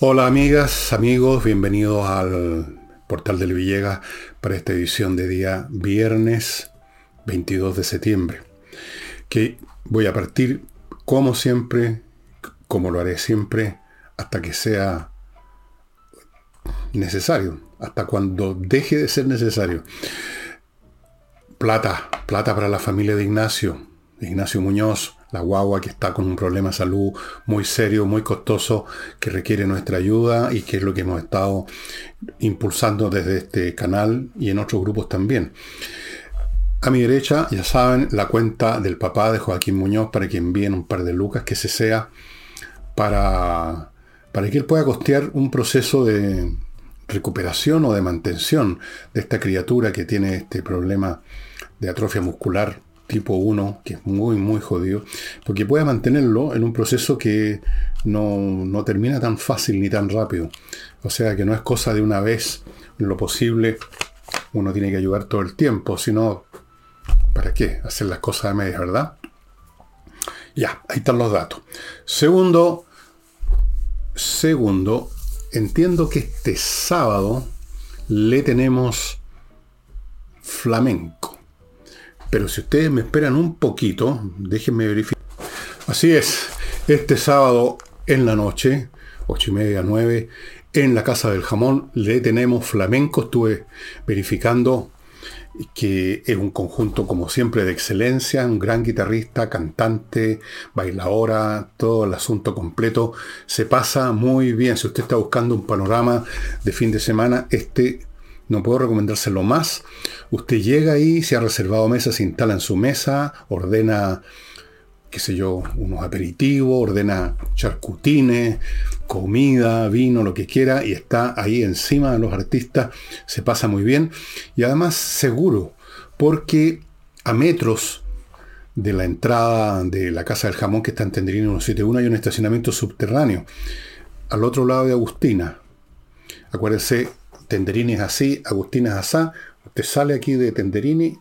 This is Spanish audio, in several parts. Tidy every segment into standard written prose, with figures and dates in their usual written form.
Hola amigas, amigos, bienvenidos al portal del Villegas para esta edición de día viernes 22 de septiembre. Que voy a partir como siempre, como lo haré siempre, hasta que sea necesario, hasta cuando deje de ser necesario. Plata para la familia de Ignacio Muñoz, la guagua que está con un problema de salud muy serio, muy costoso, que requiere nuestra ayuda y que es lo que hemos estado impulsando desde este canal y en otros grupos también. A mi derecha, ya saben, la cuenta del papá de Joaquín Muñoz para que envíen un par de lucas, que se sea para que él pueda costear un proceso de recuperación o de mantención de esta criatura que tiene este problema de atrofia muscular tipo 1, que es muy, muy jodido, porque puede mantenerlo en un proceso que no termina tan fácil ni tan rápido. O sea, que no es cosa de una vez, en lo posible, uno tiene que ayudar todo el tiempo, sino, ¿para qué? Hacer las cosas a medias, ¿verdad? Ya, ahí están los datos. Segundo, entiendo que este sábado le tenemos flamenco. Pero si ustedes me esperan un poquito, déjenme verificar. Así es, este sábado en la noche, 8:30, 9:00, en la Casa del Jamón, le tenemos flamenco. Estuve verificando que es un conjunto, como siempre, de excelencia, un gran guitarrista, cantante, bailadora, todo el asunto completo. Se pasa muy bien. Si usted está buscando un panorama de fin de semana, no puedo recomendárselo más. Usted llega ahí, se ha reservado mesa, se instala en su mesa, ordena, qué sé yo, unos aperitivos, ordena charcutines, comida, vino, lo que quiera, y está ahí encima de los artistas. Se pasa muy bien. Y además seguro, porque a metros de la entrada de la Casa del Jamón, que está en Tenderino 171, hay un estacionamiento subterráneo, al otro lado de Agustina. Acuérdense, Tenderini es así, Agustina es asá. Usted sale aquí de Tenderini,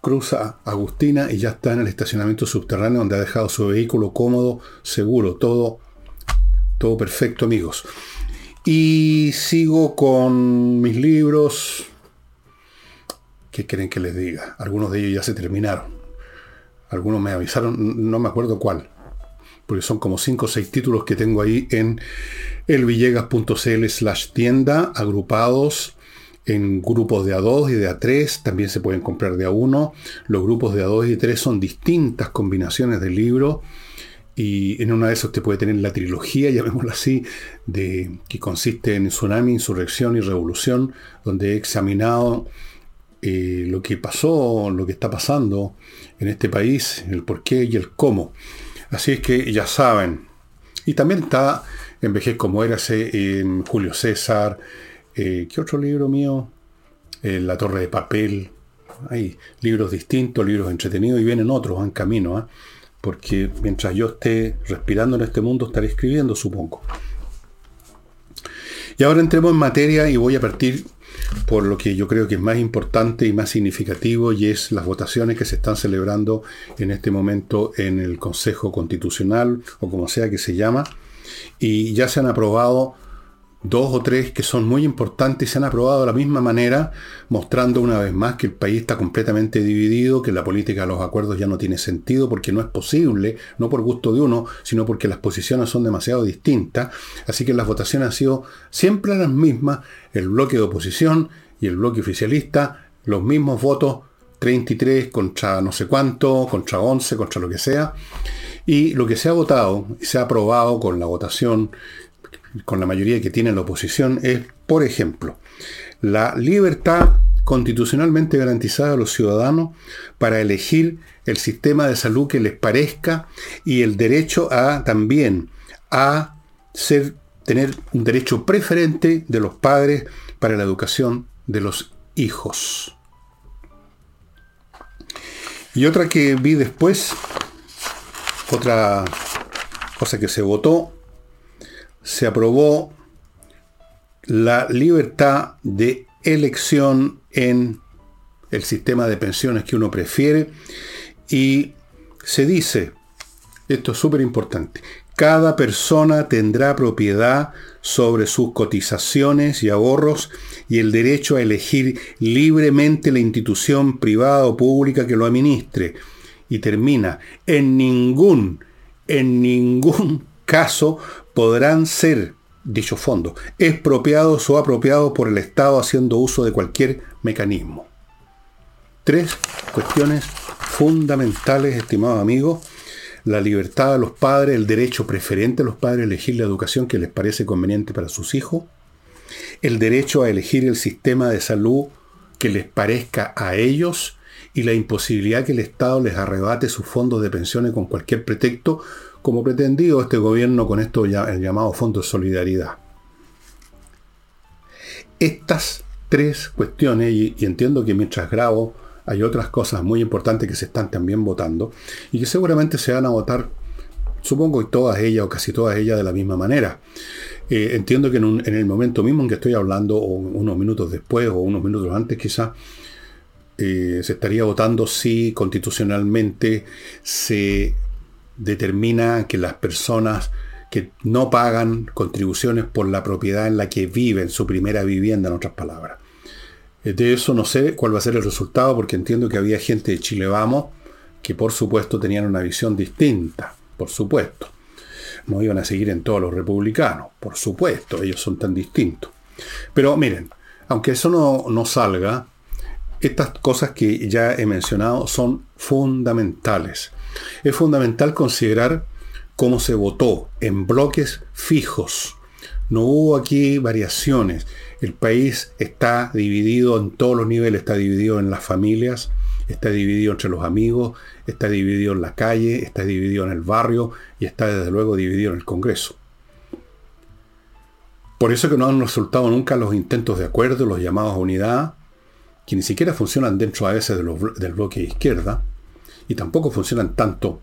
cruza Agustina y ya está en el estacionamiento subterráneo, donde ha dejado su vehículo cómodo, seguro, todo perfecto, amigos. Y sigo con mis libros. ¿Qué quieren que les diga? Algunos de ellos ya se terminaron. Algunos me avisaron, no me acuerdo cuál, porque son como 5 o 6 títulos que tengo ahí en elvillegas.cl/tienda, agrupados en grupos de A2 y de A3, también se pueden comprar de A1. Los grupos de A2 y A3 son distintas combinaciones de libros, y en una de esas te puede tener la trilogía, llamémosla así, que consiste en Tsunami, Insurrección y Revolución, donde he examinado lo que pasó, lo que está pasando en este país, el por qué y el cómo. Así es que ya saben. Y también está Envejezca como muérase, Julio César. ¿Qué otro libro mío? La Torre de Papel. Hay libros distintos, libros entretenidos, y vienen otros en camino. Porque mientras yo esté respirando en este mundo, estaré escribiendo, supongo. Y ahora entremos en materia, y voy a partir por lo que yo creo que es más importante y más significativo, y es las votaciones que se están celebrando en este momento en el Consejo Constitucional, o como sea que se llama, y ya se han aprobado 2 o 3 que son muy importantes, y se han aprobado de la misma manera, mostrando una vez más que el país está completamente dividido, que la política de los acuerdos ya no tiene sentido, porque no es posible, no por gusto de uno, sino porque las posiciones son demasiado distintas. Así que las votaciones han sido siempre las mismas, el bloque de oposición y el bloque oficialista, los mismos votos, 33 contra no sé cuánto, contra 11, contra lo que sea, y lo que se ha votado y se ha aprobado con la votación, con la mayoría que tiene la oposición, es, por ejemplo, la libertad constitucionalmente garantizada a los ciudadanos para elegir el sistema de salud que les parezca, y el derecho a tener un derecho preferente de los padres para la educación de los hijos. Y otra que vi después, otra cosa que se votó, se aprobó la libertad de elección en el sistema de pensiones que uno prefiere, y se dice Esto es súper importante. Cada persona tendrá propiedad sobre sus cotizaciones y ahorros y el derecho a elegir libremente la institución privada o pública que lo administre. Y termina, en ningún caso podrán ser dichos fondos expropiados o apropiados por el Estado haciendo uso de cualquier mecanismo. 3 cuestiones fundamentales, estimados amigos. La libertad de los padres, el derecho preferente a los padres a elegir la educación que les parece conveniente para sus hijos, el derecho a elegir el sistema de salud que les parezca a ellos y la imposibilidad que el Estado les arrebate sus fondos de pensiones con cualquier pretexto, como pretendido este gobierno con esto el llamado Fondo de Solidaridad. Estas 3 cuestiones, y entiendo que mientras grabo hay otras cosas muy importantes que se están también votando y que seguramente se van a votar, supongo, todas ellas o casi todas ellas de la misma manera. Entiendo que en el momento mismo en que estoy hablando, o unos minutos después o unos minutos antes quizás, se estaría votando si constitucionalmente se determina que las personas que no pagan contribuciones por la propiedad en la que viven, su primera vivienda, en otras palabras. De eso no sé cuál va a ser el resultado, porque entiendo que había gente de Chile Vamos que por supuesto tenían una visión distinta, por supuesto. No iban a seguir en todos los republicanos, por supuesto, ellos son tan distintos. Pero miren, aunque eso no salga, estas cosas que ya he mencionado son fundamentales. Es fundamental considerar cómo se votó en bloques fijos. No hubo aquí variaciones. El país está dividido en todos los niveles. Está dividido en las familias, está dividido entre los amigos, está dividido en la calle, está dividido en el barrio y está desde luego dividido en el Congreso. Por eso que no han resultado nunca los intentos de acuerdo, los llamados unidad, que ni siquiera funcionan dentro a veces del bloque de izquierda y tampoco funcionan tanto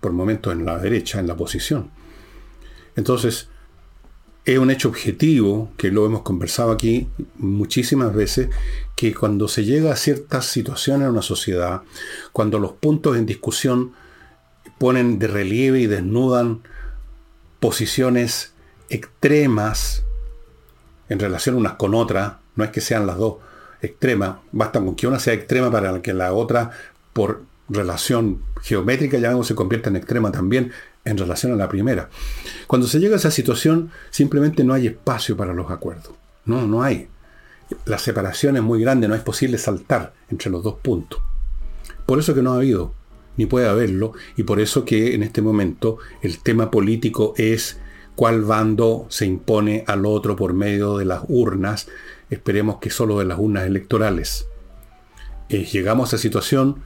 por momentos en la derecha, en la oposición. Entonces, es un hecho objetivo, que lo hemos conversado aquí muchísimas veces, que cuando se llega a ciertas situaciones en una sociedad, cuando los puntos en discusión ponen de relieve y desnudan posiciones extremas en relación unas con otras, no es que sean las dos extremas, basta con que una sea extrema para que la otra, por relación geométrica, ya se convierte en extrema también, en relación a la primera. Cuando se llega a esa situación, simplemente no hay espacio para los acuerdos. No hay. La separación es muy grande, no es posible saltar entre los dos puntos. Por eso que no ha habido, ni puede haberlo, y por eso que en este momento el tema político es cuál bando se impone al otro por medio de las urnas, esperemos que solo de las urnas electorales. Llegamos a esa situación,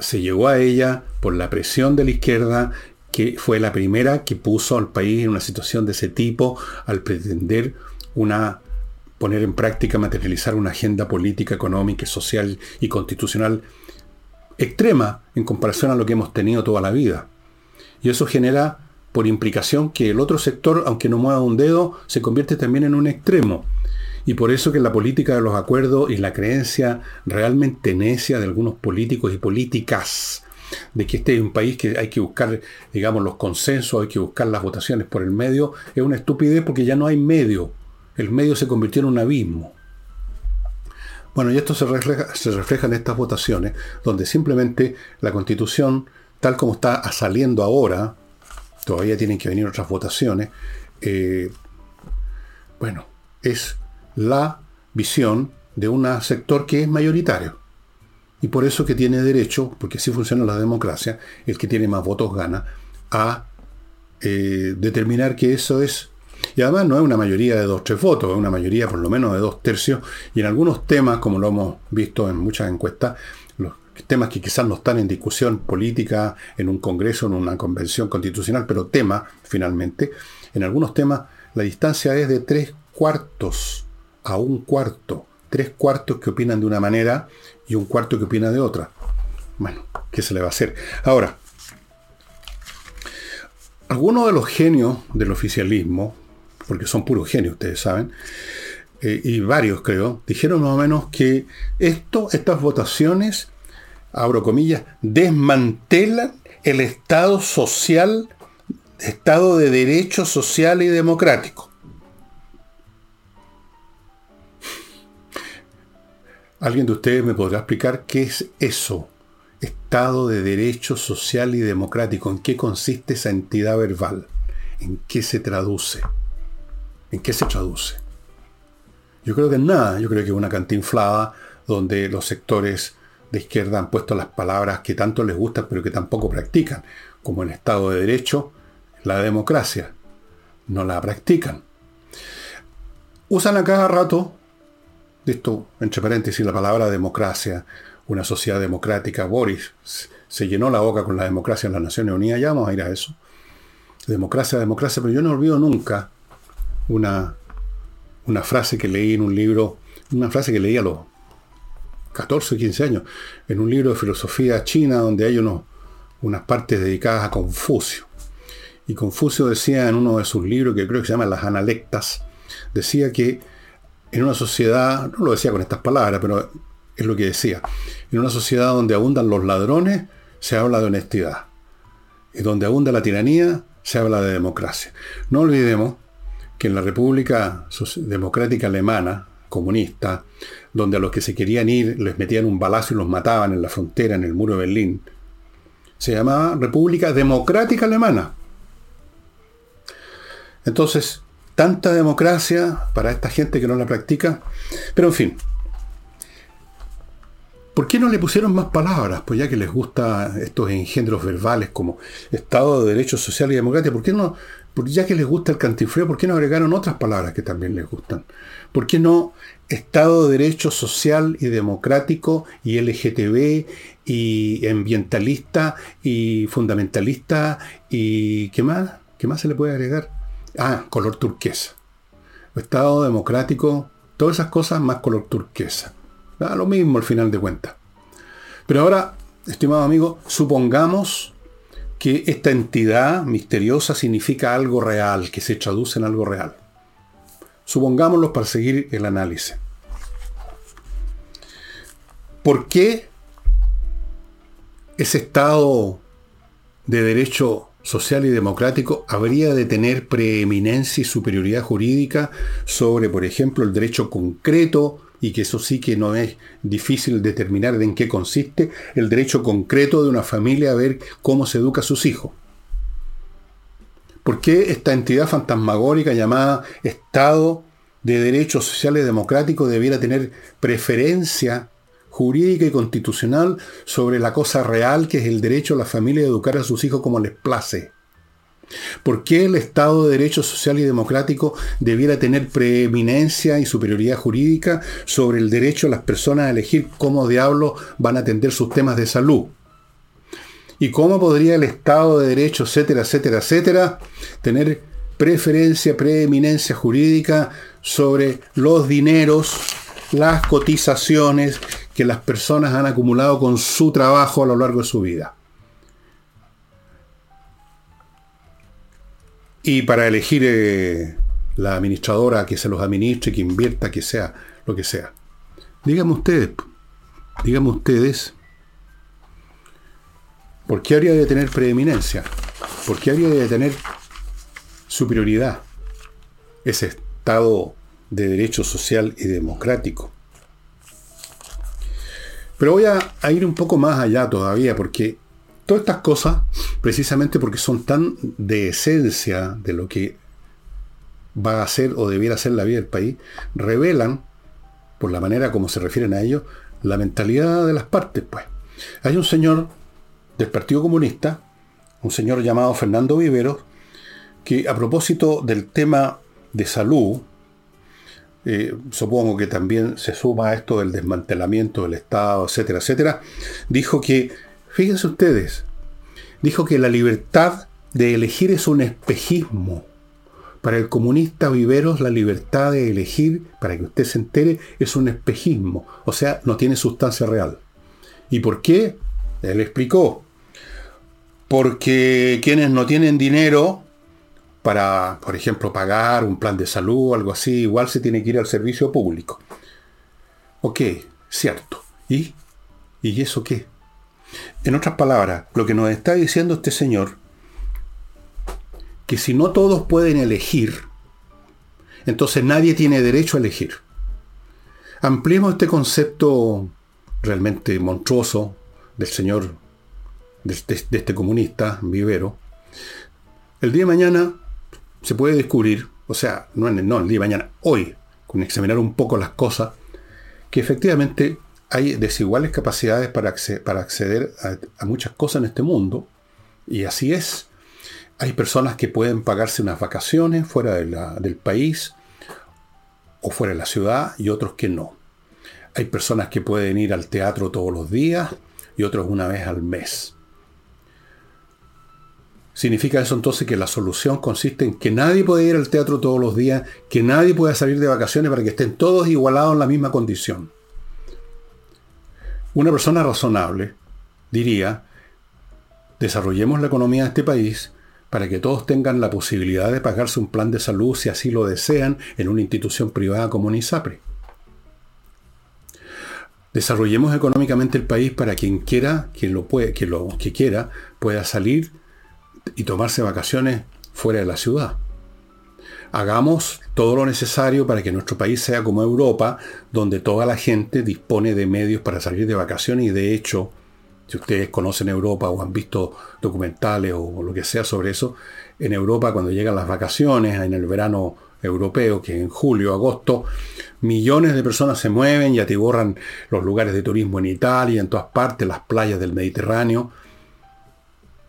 se llegó a ella por la presión de la izquierda, que fue la primera que puso al país en una situación de ese tipo al pretender poner en práctica, materializar una agenda política, económica, social y constitucional extrema en comparación a lo que hemos tenido toda la vida. Y eso genera, por implicación, que el otro sector, aunque no mueva un dedo, se convierte también en un extremo. Y por eso que la política de los acuerdos y la creencia realmente necia de algunos políticos y políticas de que este es un país que hay que buscar, digamos, los consensos, hay que buscar las votaciones por el medio, es una estupidez, porque ya no hay medio. El medio se convirtió en un abismo. Bueno, y esto se refleja en estas votaciones, donde simplemente la Constitución, tal como está saliendo ahora, todavía tienen que venir otras votaciones, es la visión de un sector que es mayoritario. Y por eso que tiene derecho, porque así funciona la democracia, el que tiene más votos gana, a determinar que eso es. Y además no es una mayoría de 2-3 votos, es una mayoría por lo menos de 2/3. Y en algunos temas, como lo hemos visto en muchas encuestas, los temas que quizás no están en discusión política, en un congreso, en una convención constitucional, pero temas, finalmente, en algunos temas la distancia es de 3/4 a 1/4. 3/4 que opinan de una manera y 1/4 que opina de otra. Bueno, ¿qué se le va a hacer? Ahora, algunos de los genios del oficialismo, porque son puros genios, ustedes saben, y varios creo, dijeron más o menos que estas votaciones, abro comillas, desmantelan el Estado social, Estado de Derecho Social y Democrático. ¿Alguien de ustedes me podrá explicar qué es eso? Estado de Derecho Social y Democrático. ¿En qué consiste esa entidad verbal? ¿En qué se traduce? ¿En qué se traduce? Yo creo que en nada. Yo creo que es una cantinflada donde los sectores de izquierda han puesto las palabras que tanto les gustan pero que tampoco practican, como el Estado de Derecho, la democracia. No la practican. Usan a cada rato, esto entre paréntesis, la palabra democracia, una sociedad democrática. Boric se llenó la boca con la democracia en las Naciones Unidas. Ya vamos a ir a eso. Democracia, democracia, pero yo no olvido nunca una frase que leí en un libro, una frase que leí a los 14 o 15 años, en un libro de filosofía china, donde hay unas partes dedicadas a Confucio. Y Confucio decía en uno de sus libros, que creo que se llama Las Analectas, decía que en una sociedad, no lo decía con estas palabras, pero es lo que decía, en una sociedad donde abundan los ladrones, se habla de honestidad. Y donde abunda la tiranía, se habla de democracia. No olvidemos que en la República Democrática Alemana, comunista, donde a los que se querían ir les metían un balazo y los mataban en la frontera, en el muro de Berlín, se llamaba República Democrática Alemana. Entonces, tanta democracia para esta gente que no la practica. Pero en fin, ¿por qué no le pusieron más palabras? Pues ya que les gusta estos engendros verbales como Estado de Derecho Social y Democracia, ¿por qué no? Ya que les gusta el cantinfleo, ¿por qué no agregaron otras palabras que también les gustan? ¿Por qué no Estado de Derecho Social y Democrático y LGTB y ambientalista y fundamentalista y qué más? ¿Qué más se le puede agregar? Ah, color turquesa. Estado democrático, todas esas cosas más color turquesa. Da lo mismo al final de cuentas. Pero ahora, estimado amigo, supongamos que esta entidad misteriosa significa algo real, que se traduce en algo real. Supongámoslo para seguir el análisis. ¿Por qué ese Estado de Derecho Social y Democrático habría de tener preeminencia y superioridad jurídica sobre, por ejemplo, el derecho concreto, y que eso sí que no es difícil determinar de en qué consiste, el derecho concreto de una familia a ver cómo se educa a sus hijos? ¿Por qué esta entidad fantasmagórica llamada Estado de Derechos Sociales Democráticos debiera tener preferencia jurídica y constitucional sobre la cosa real que es el derecho a la familia a educar a sus hijos como les place? ¿Por qué el Estado de Derecho Social y Democrático debiera tener preeminencia y superioridad jurídica sobre el derecho a las personas a elegir cómo diablos van a atender sus temas de salud? ¿Y cómo podría el Estado de Derecho, etcétera, etcétera, etcétera, tener preferencia, preeminencia jurídica sobre los dineros, las cotizaciones que las personas han acumulado con su trabajo a lo largo de su vida? Y para elegir la administradora que se los administre, que invierta, que sea lo que sea. Díganme ustedes, ¿por qué habría de tener preeminencia? ¿Por qué habría de tener superioridad ese Estado de Derecho Social y Democrático? Pero voy a ir un poco más allá todavía, porque todas estas cosas, precisamente porque son tan de esencia de lo que va a ser o debiera ser la vida del país, revelan, por la manera como se refieren a ellos, la mentalidad de las partes, pues. Hay un señor del Partido Comunista, un señor llamado Fernando Viveros, que a propósito del tema de salud, supongo que también se suma a esto del desmantelamiento del Estado, etcétera, etcétera, dijo que, fíjense ustedes, dijo que la libertad de elegir es un espejismo. Para el comunista Viveros, la libertad de elegir, para que usted se entere, es un espejismo. O sea, no tiene sustancia real. ¿Y por qué? Él explicó. Porque quienes no tienen dinero para, por ejemplo, pagar un plan de salud o algo así, igual se tiene que ir al servicio público. Ok, cierto. ¿Y eso qué? En otras palabras, lo que nos está diciendo este señor, que si no todos pueden elegir, entonces nadie tiene derecho a elegir. Ampliemos este concepto realmente monstruoso del señor, de este comunista vivero. El día de mañana se puede descubrir, o sea, no el día de mañana, hoy, con examinar un poco las cosas, que efectivamente hay desiguales capacidades para acceder a muchas cosas en este mundo, y así es. Hay personas que pueden pagarse unas vacaciones fuera del país o fuera de la ciudad, y otros que no. Hay personas que pueden ir al teatro todos los días y otros una vez al mes. ¿Significa eso entonces que la solución consiste en que nadie puede ir al teatro todos los días, que nadie pueda salir de vacaciones para que estén todos igualados en la misma condición? Una persona razonable diría: desarrollemos la economía de este país para que todos tengan la posibilidad de pagarse un plan de salud, si así lo desean, en una institución privada como una ISAPRE. Desarrollemos económicamente el país para quien quiera, quien quiera, pueda salir y tomarse vacaciones fuera de la ciudad. Hagamos todo lo necesario para que nuestro país sea como Europa, donde toda la gente dispone de medios para salir de vacaciones. Y de hecho, si ustedes conocen Europa o han visto documentales o lo que sea sobre eso, en Europa, cuando llegan las vacaciones, en el verano europeo, que en julio, agosto, millones de personas se mueven y atiborran los lugares de turismo en Italia, en todas partes, las playas del Mediterráneo.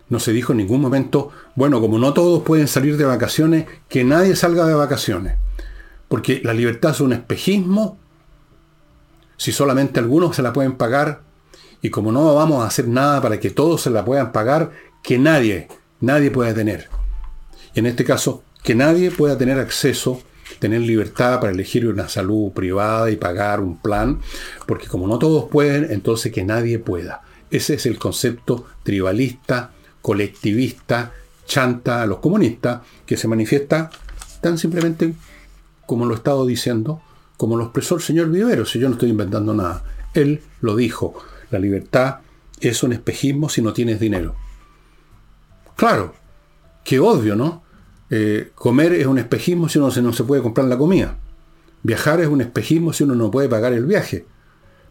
No se dijo en ningún momento, bueno, como no todos pueden salir de vacaciones, que nadie salga de vacaciones. Porque la libertad es un espejismo. Si solamente algunos se la pueden pagar, y como no vamos a hacer nada para que todos se la puedan pagar, que nadie pueda tener. Y en este caso, que nadie pueda tener acceso, tener libertad para elegir una salud privada y pagar un plan. Porque como no todos pueden, entonces que nadie pueda. Ese es el concepto tribalista, colectivista, chanta a los comunistas, que se manifiesta tan simplemente como lo he estado diciendo, como lo expresó el señor Vivero. Si yo no estoy inventando nada, él lo dijo: la libertad es un espejismo si no tienes dinero. Claro, qué obvio, ¿no? Comer es un espejismo si uno no se puede comprar la comida. Viajar es un espejismo si uno no puede pagar el viaje.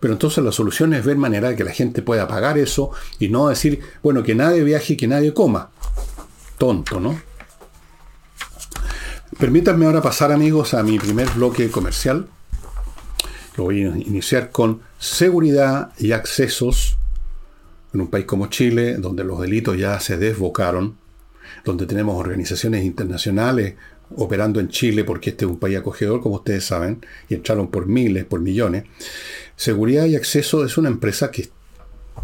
Pero entonces la solución es ver manera de que la gente pueda pagar eso, y no decir, bueno, que nadie viaje y que nadie coma. Tonto, ¿no? Permítanme ahora pasar, amigos, a mi primer bloque comercial. Lo voy a iniciar con seguridad y accesos. En un país como Chile, donde los delitos ya se desbocaron, donde tenemos organizaciones internacionales operando en Chile, porque este es un país acogedor, como ustedes saben, y entraron por miles, por millones. Seguridad y Acceso es una empresa que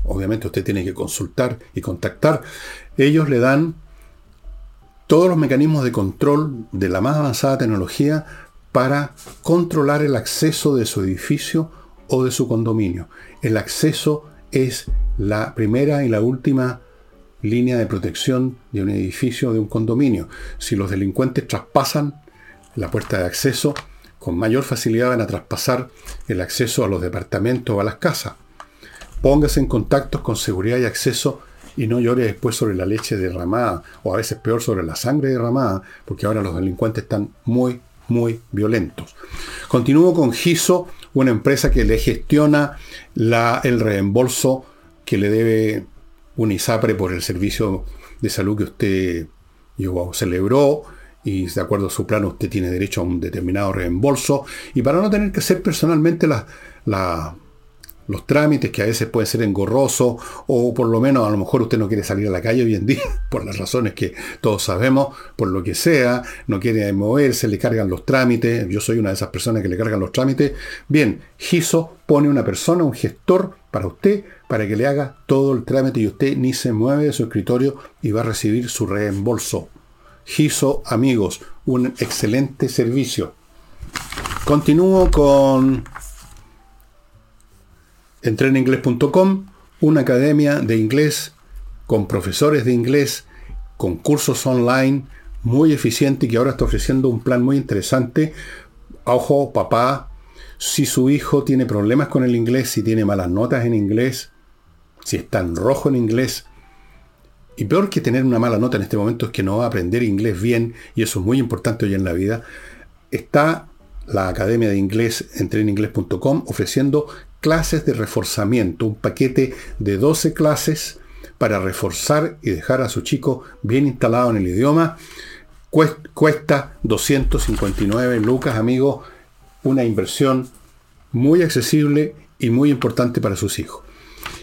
obviamente usted tiene que consultar y contactar. Ellos le dan todos los mecanismos de control de la más avanzada tecnología para controlar el acceso de su edificio o de su condominio. El acceso es la primera y la última línea de protección de un edificio, de un condominio. Si los delincuentes traspasan la puerta de acceso, con mayor facilidad van a traspasar el acceso a los departamentos o a las casas. Póngase en contacto con Seguridad y Acceso y no llore después sobre la leche derramada, o a veces peor, sobre la sangre derramada, porque ahora los delincuentes están muy, muy violentos. Continúo con GISO, una empresa que le gestiona el reembolso que le debe un ISAPRE por el servicio de salud que usted celebró, y de acuerdo a su plan usted tiene derecho a un determinado reembolso. Y para no tener que hacer personalmente los trámites, que a veces pueden ser engorrosos, o por lo menos a lo mejor usted no quiere salir a la calle hoy en día, por las razones que todos sabemos, por lo que sea, no quiere moverse, le cargan los trámites. Yo soy una de esas personas que le cargan los trámites. Bien, GISO pone una persona, un gestor para usted, para que le haga todo el trámite, y usted ni se mueve de su escritorio y va a recibir su reembolso. GISO, amigos, un excelente servicio. Continúo con Entreninglés.com, una academia de inglés con profesores de inglés, con cursos online muy eficiente, y que ahora está ofreciendo un plan muy interesante. Ojo, papá, si su hijo tiene problemas con el inglés, si tiene malas notas en inglés, si está en rojo en inglés. Y peor que tener una mala nota en este momento es que no va a aprender inglés bien, y eso es muy importante hoy en la vida. Está la Academia de Inglés, Entreninglés.com, ofreciendo clases de reforzamiento, un paquete de 12 clases para reforzar y dejar a su chico bien instalado en el idioma. Cuesta 259 lucas, amigos, una inversión muy accesible y muy importante para sus hijos.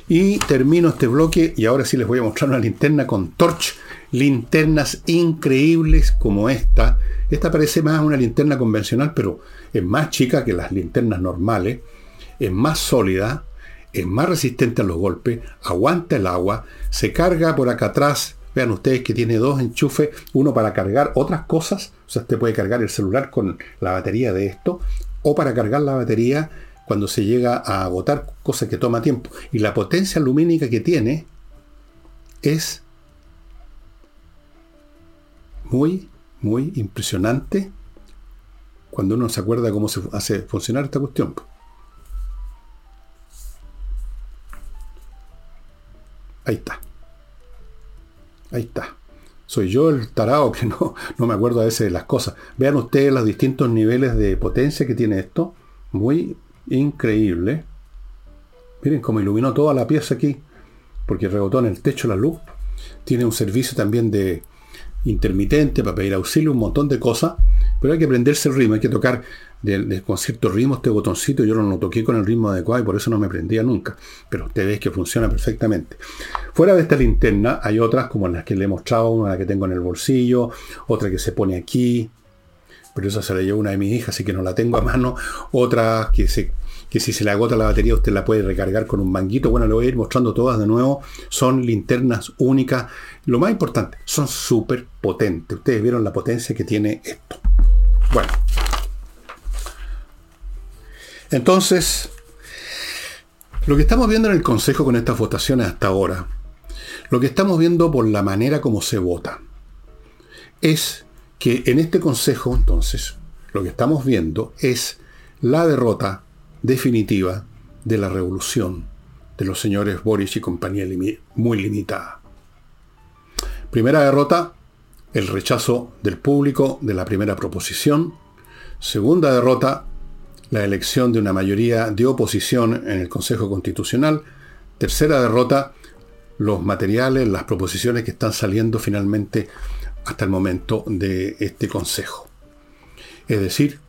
Y termino este bloque, y ahora sí les voy a mostrar una linterna con torch, linternas increíbles como esta. Esta parece más una linterna convencional, pero es más chica que las linternas normales, es más sólida, es más resistente a los golpes, aguanta el agua, se carga por acá atrás. Vean ustedes que tiene dos enchufes, uno para cargar otras cosas, o sea, usted puede cargar el celular con la batería de esto, o para cargar la batería cuando se llega a agotar, cosa que toma tiempo. Y la potencia lumínica que tiene es muy, muy impresionante cuando uno se acuerda cómo se hace funcionar esta cuestión. Ahí está. Ahí está. Soy yo el tarado que no me acuerdo a veces de las cosas. Vean ustedes los distintos niveles de potencia que tiene esto. Muy increíble. Miren cómo iluminó toda la pieza aquí, porque rebotó en el techo la luz. Tiene un servicio también de intermitente para pedir auxilio, un montón de cosas. Pero hay que aprenderse el ritmo, hay que tocar con cierto ritmo este botoncito. Yo no lo toqué con el ritmo adecuado y por eso no me prendía nunca. Pero usted ve que funciona perfectamente. Fuera de esta linterna hay otras como las que le he mostrado, una que tengo en el bolsillo, otra que se pone aquí. Pero esa se la llevó una de mis hijas, así que no la tengo a mano. Otra que si se le agota la batería usted la puede recargar con un manguito. Bueno, le voy a ir mostrando todas de nuevo. Son linternas únicas. Lo más importante, son súper potentes. Ustedes vieron la potencia que tiene esto. Bueno, entonces, lo que estamos viendo en el Consejo con estas votaciones hasta ahora, lo que estamos viendo por la manera como se vota, es que en este Consejo, entonces, lo que estamos viendo es la derrota definitiva de la revolución de los señores Boric y compañía muy limitada. Primera derrota, el rechazo del público de la primera proposición. Segunda derrota, la elección de una mayoría de oposición en el Consejo Constitucional. Tercera derrota, los materiales, las proposiciones que están saliendo finalmente hasta el momento de este Consejo. Es decir,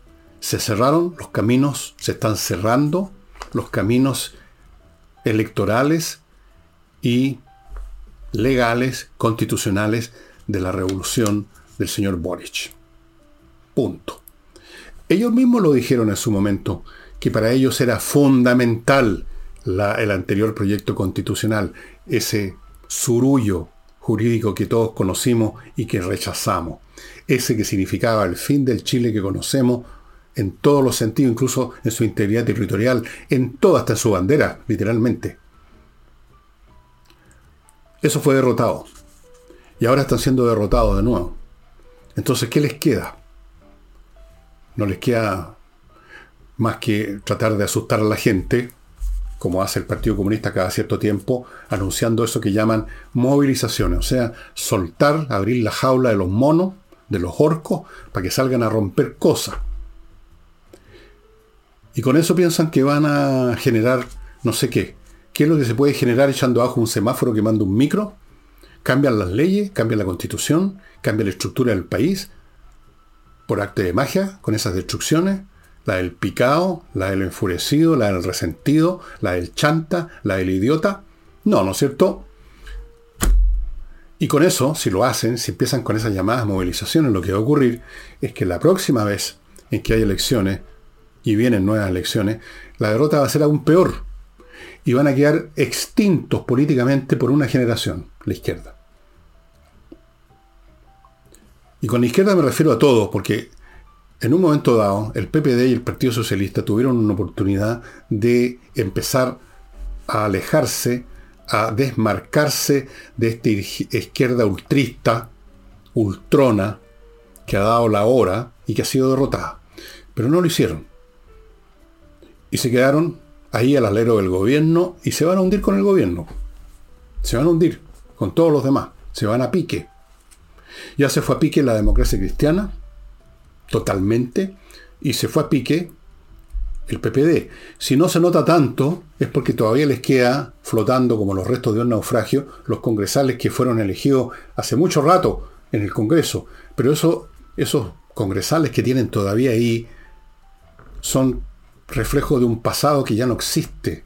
se cerraron los caminos, se están cerrando los caminos electorales y legales, constitucionales, de la revolución del señor Boric. Punto. Ellos mismos lo dijeron en su momento, que para ellos era fundamental el anterior proyecto constitucional, ese zurullo jurídico que todos conocimos y que rechazamos, ese que significaba el fin del Chile que conocemos en todos los sentidos, incluso en su integridad territorial, en toda, hasta en su bandera, literalmente. Eso fue derrotado. Y ahora están siendo derrotados de nuevo. Entonces, ¿qué les queda? No les queda más que tratar de asustar a la gente, como hace el Partido Comunista cada cierto tiempo, anunciando eso que llaman movilizaciones. O sea, soltar, abrir la jaula de los monos, de los orcos, para que salgan a romper cosas. Y con eso piensan que van a generar no sé qué. ¿Qué es lo que se puede generar echando abajo un semáforo que manda un micro? Cambian las leyes, cambian la constitución, cambian la estructura del país, por arte de magia, con esas destrucciones, la del picado, la del enfurecido, la del resentido, la del chanta, la del idiota. No, ¿no es cierto? Y con eso, si lo hacen, si empiezan con esas llamadas movilizaciones, lo que va a ocurrir es que la próxima vez en que hay elecciones, y vienen nuevas elecciones, la derrota va a ser aún peor. Y van a quedar extintos políticamente por una generación, la izquierda. Y con la izquierda me refiero a todos, porque en un momento dado, el PPD y el Partido Socialista tuvieron una oportunidad de empezar a alejarse, a desmarcarse de esta izquierda ultrista, ultrona, que ha dado la hora y que ha sido derrotada. Pero no lo hicieron. Y se quedaron ahí al alero del gobierno, y se van a hundir con el gobierno. se van a hundir con todos los demás, se van a pique. Ya se fue a pique la democracia cristiana, totalmente, y se fue a pique el PPD. Si no se nota tanto, es porque todavía les queda flotando, como los restos de un naufragio, los congresales que fueron elegidos hace mucho rato en el Congreso. Pero esos congresales que tienen todavía ahí son reflejo de un pasado que ya no existe.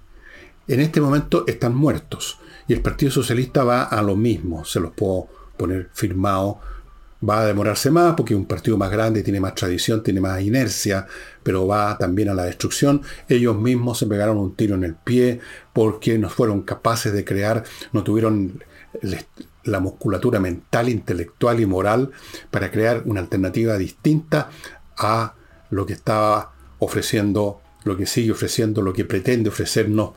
En este momento están muertos. Y el Partido Socialista va a lo mismo, se los puedo poner firmado. Va a demorarse más porque es un partido más grande, tiene más tradición, tiene más inercia, pero va también a la destrucción. Ellos mismos se pegaron un tiro en el pie porque no fueron capaces de crear, no tuvieron la musculatura mental, intelectual y moral para crear una alternativa distinta a lo que estaba ofreciendo, lo que sigue ofreciendo, lo que pretende ofrecernos,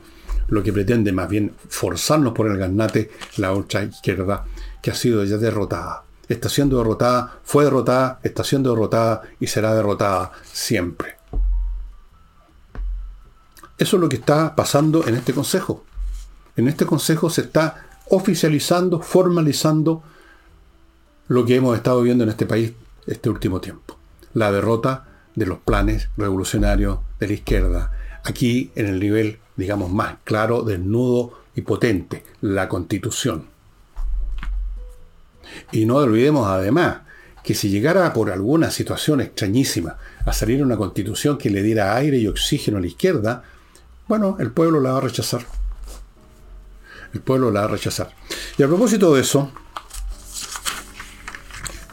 lo que pretende más bien forzarnos por el garnate la ultra izquierda, que ha sido ya derrotada. Está siendo derrotada, fue derrotada, está siendo derrotada y será derrotada siempre. Eso es lo que está pasando en este Consejo. En este Consejo se está oficializando, formalizando lo que hemos estado viendo en este país este último tiempo. La derrota de los planes revolucionarios de la izquierda. Aquí en el nivel, digamos, más claro, desnudo y potente, la Constitución. Y no olvidemos además que si llegara por alguna situación extrañísima a salir una constitución que le diera aire y oxígeno a la izquierda, bueno, el pueblo la va a rechazar. El pueblo la va a rechazar. Y a propósito de eso,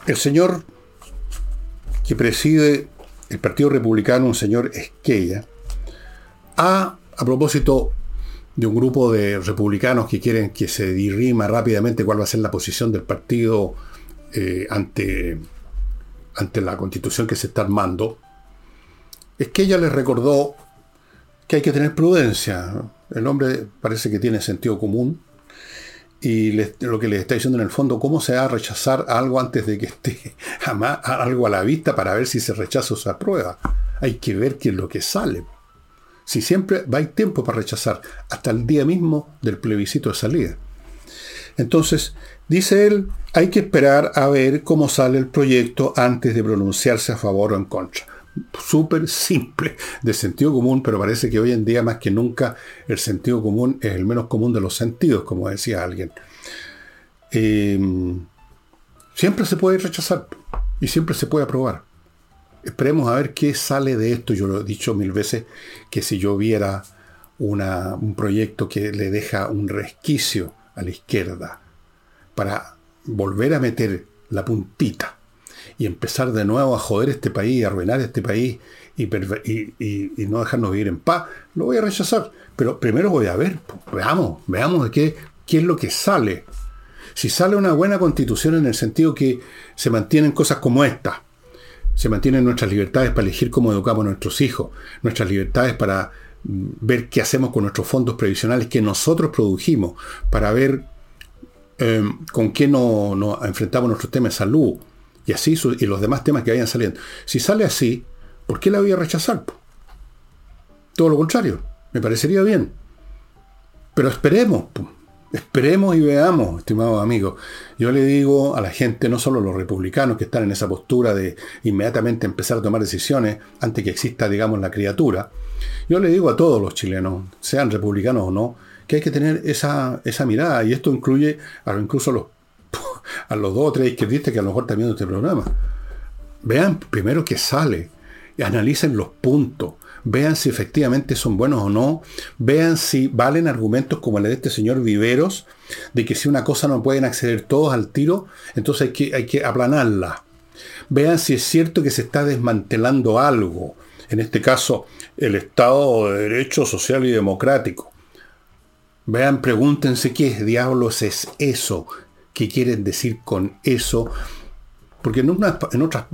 el señor que preside el Partido Republicano, un señor Esquella, a propósito de un grupo de republicanos que quieren que se dirima rápidamente cuál va a ser la posición del partido ante la constitución que se está armando, es que ella les recordó que hay que tener prudencia. El hombre parece que tiene sentido común y lo que les está diciendo en el fondo, cómo se va a rechazar algo antes de que esté jamás algo a la vista para ver si se rechaza o se aprueba. Hay que ver qué es lo que sale. Si siempre hay tiempo para rechazar, hasta el día mismo del plebiscito de salida. Entonces, dice él, hay que esperar a ver cómo sale el proyecto antes de pronunciarse a favor o en contra. Súper simple, de sentido común, pero parece que hoy en día más que nunca el sentido común es el menos común de los sentidos, como decía alguien. Siempre se puede rechazar y siempre se puede aprobar. Esperemos a ver qué sale de esto. Yo lo he dicho mil veces, que si yo viera un proyecto que le deja un resquicio a la izquierda para volver a meter la puntita y empezar de nuevo a joder este país, a arruinar este país y no dejarnos vivir en paz, lo voy a rechazar. Pero primero voy a ver, pues, veamos de qué es lo que sale. Si sale una buena constitución en el sentido que se mantienen cosas como esta, se mantienen nuestras libertades para elegir cómo educamos a nuestros hijos, nuestras libertades para ver qué hacemos con nuestros fondos previsionales que nosotros produjimos, para ver con qué nos enfrentamos nuestros temas de salud, y así y los demás temas que vayan saliendo. Si sale así, ¿por qué la voy a rechazar? Todo lo contrario, me parecería bien. Pero esperemos y veamos, estimados amigos. Yo le digo a la gente, no solo a los republicanos que están en esa postura de inmediatamente empezar a tomar decisiones antes que exista, digamos, la criatura, yo le digo a todos los chilenos, sean republicanos o no, que hay que tener esa mirada, y esto incluye incluso a los dos o tres izquierdistas que a lo mejor están viendo este programa. Vean primero qué sale, analicen los puntos, vean si efectivamente son buenos o no, vean si valen argumentos como el de este señor Viveros, de que si una cosa no pueden acceder todos al tiro, entonces hay que aplanarla. Vean si es cierto que se está desmantelando algo, en este caso el Estado de Derecho Social y Democrático. Vean, pregúntense qué diablos es eso, qué quieren decir con eso, porque en otras,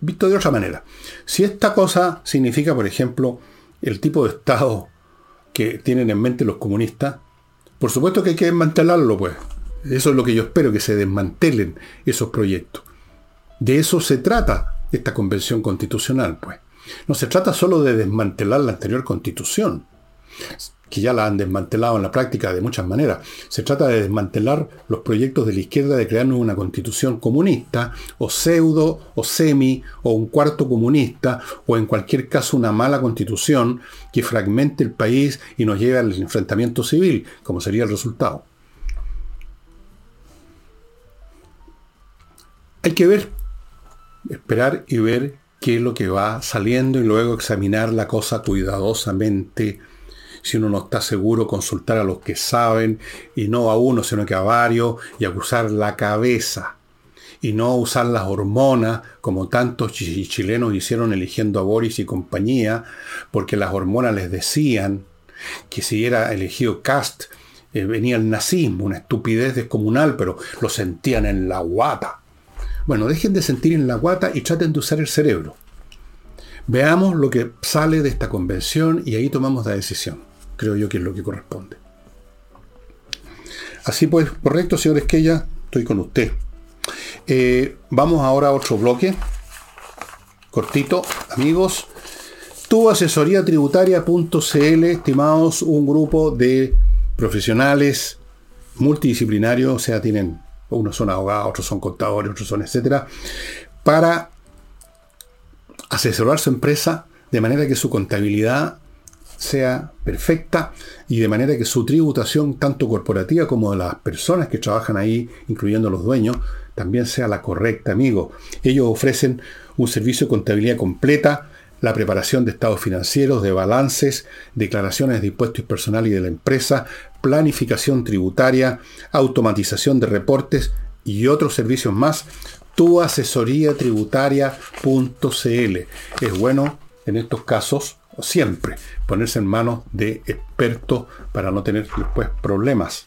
visto de otra manera, si esta cosa significa, por ejemplo, el tipo de Estado que tienen en mente los comunistas, por supuesto que hay que desmantelarlo, pues. Eso es lo que yo espero, que se desmantelen esos proyectos. De eso se trata esta convención constitucional, pues. No se trata solo de desmantelar la anterior constitución. que ya la han desmantelado en la práctica de muchas maneras. Se trata de desmantelar los proyectos de la izquierda de crearnos una constitución comunista, o pseudo, o semi, o un cuarto comunista, o en cualquier caso una mala constitución que fragmente el país y nos lleve al enfrentamiento civil, como sería el resultado. Hay que ver, esperar y ver qué es lo que va saliendo y luego examinar la cosa cuidadosamente. Si uno no está seguro, consultar a los que saben, y no a uno, sino que a varios, y acusar la cabeza, y no usar las hormonas, como tantos chilenos hicieron eligiendo a Boric y compañía, porque las hormonas les decían que si era elegido Cast, venía el nazismo, una estupidez descomunal, pero lo sentían en la guata. Bueno, dejen de sentir en la guata y traten de usar el cerebro. Veamos lo que sale de esta convención y ahí tomamos la decisión. Creo yo que es lo que corresponde. Así pues, correcto, señor Esquella, estoy con usted. Vamos ahora a otro bloque. Cortito, amigos. tuasesoriatributaria.cl, estimados, un grupo de profesionales multidisciplinarios, o sea, tienen, unos son abogados, otros son contadores, otros son etcétera, para asesorar su empresa de manera que su contabilidad sea perfecta y de manera que su tributación, tanto corporativa como de las personas que trabajan ahí, incluyendo los dueños, también sea la correcta, amigos. Ellos ofrecen un servicio de contabilidad completa, la preparación de estados financieros, de balances, declaraciones de impuestos personal y de la empresa, planificación tributaria, automatización de reportes y otros servicios más. tuasesoriatributaria.cl. Es bueno, en estos casos, siempre ponerse en manos de expertos para no tener después problemas.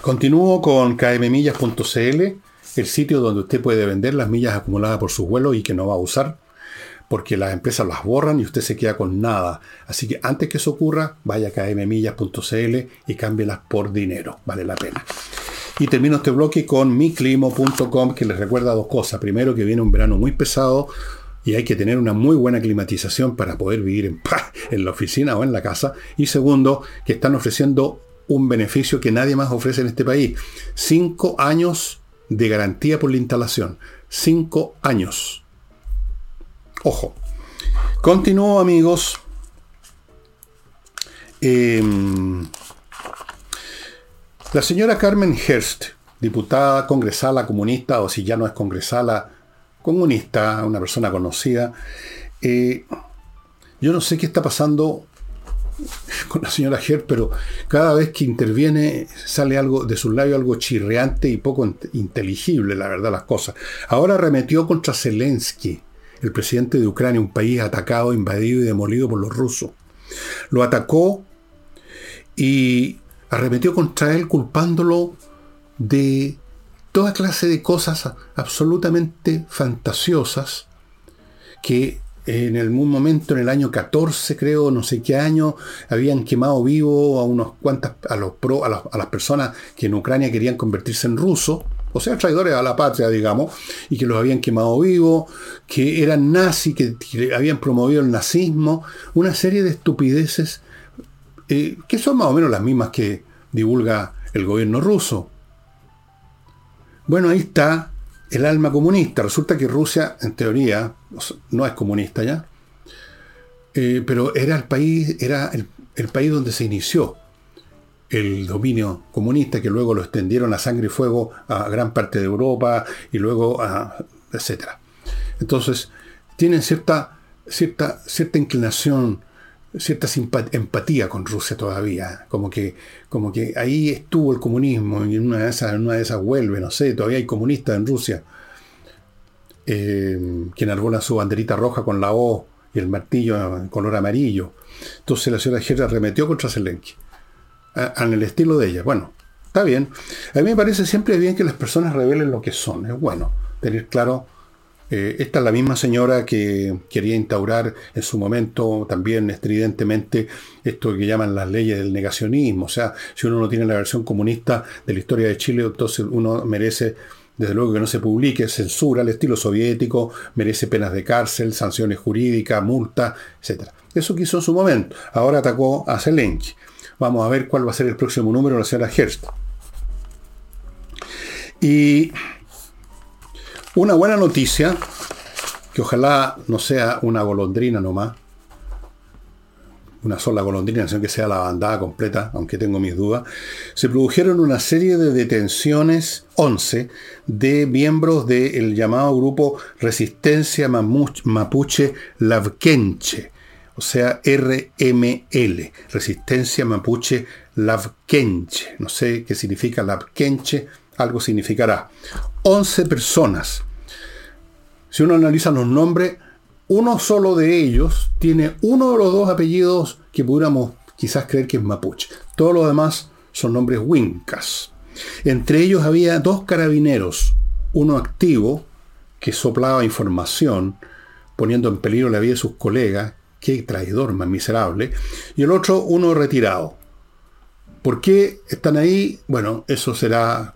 Continúo con kmmillas.cl, el sitio donde usted puede vender las millas acumuladas por sus vuelos y que no va a usar, porque las empresas las borran y usted se queda con nada. Así que antes que eso ocurra, vaya a kmmillas.cl y cámbielas por dinero. Vale la pena. Y termino este bloque con miclimo.com, que les recuerda dos cosas. Primero, que viene un verano muy pesado y hay que tener una muy buena climatización para poder vivir en paz en la oficina o en la casa. Y segundo, que están ofreciendo un beneficio que nadie más ofrece en este país. 5 años de garantía por la instalación. 5 años. Ojo. Continúo, amigos. La señora Carmen Hearst, diputada congresala comunista, o si ya no es congresala comunista, una persona conocida. Yo no sé qué está pasando con la señora Hearst, pero cada vez que interviene sale algo de sus labios, algo chirriante y poco inteligible, la verdad, las cosas. Ahora arremetió contra Zelensky, el presidente de Ucrania, un país atacado, invadido y demolido por los rusos. Lo atacó y arremetió contra él culpándolo de toda clase de cosas absolutamente fantasiosas que en algún momento, en el año 14, creo, no sé qué año, habían quemado vivo a unos cuantas, a las personas que en Ucrania querían convertirse en rusos, o sea, traidores a la patria, digamos, y que los habían quemado vivo, que eran nazis, que habían promovido el nazismo, una serie de estupideces que son más o menos las mismas que divulga el gobierno ruso. Bueno, ahí está el alma comunista. Resulta que Rusia, en teoría, no es comunista ya, pero era el país donde se inició el dominio comunista, que luego lo extendieron a sangre y fuego a gran parte de Europa y luego a etcétera. Entonces, tienen cierta inclinación, cierta empatía con Rusia todavía, como que ahí estuvo el comunismo y en una de esas vuelve, no sé, todavía hay comunistas en Rusia que enarbolan su banderita roja con la O y el martillo en color amarillo. Entonces la señora Hearst arremetió contra Zelensky en el estilo de ella. Bueno, está bien. A mí me parece siempre bien que las personas revelen lo que son. Es bueno tener claro. Esta es la misma señora que quería instaurar en su momento también estridentemente esto que llaman las leyes del negacionismo. O sea, si uno no tiene la versión comunista de la historia de Chile, entonces uno merece Desde luego que no se publique, censura al estilo soviético, merece penas de cárcel, sanciones jurídicas, multas, etc. Eso quiso en su momento. Ahora atacó a Zelensky. Vamos a ver cuál va a ser el próximo número de la señora Herzog. Y una buena noticia, que ojalá no sea una golondrina nomás, una sola golondrina, sino que sea la bandada completa, aunque tengo mis dudas, se produjeron una serie de detenciones, 11, de miembros del llamado grupo Resistencia Mapuche Lafkenche, o sea, RML, Resistencia Mapuche Lafkenche. No sé qué significa Lafkenche, algo significará. 11 personas. Si uno analiza los nombres, uno solo de ellos tiene uno de los dos apellidos que pudiéramos quizás creer que es mapuche. Todos los demás son nombres huincas. Entre ellos había dos carabineros, uno activo, que soplaba información, poniendo en peligro la vida de sus colegas, qué traidor más miserable, y el otro, uno retirado. ¿Por qué están ahí? Bueno, eso será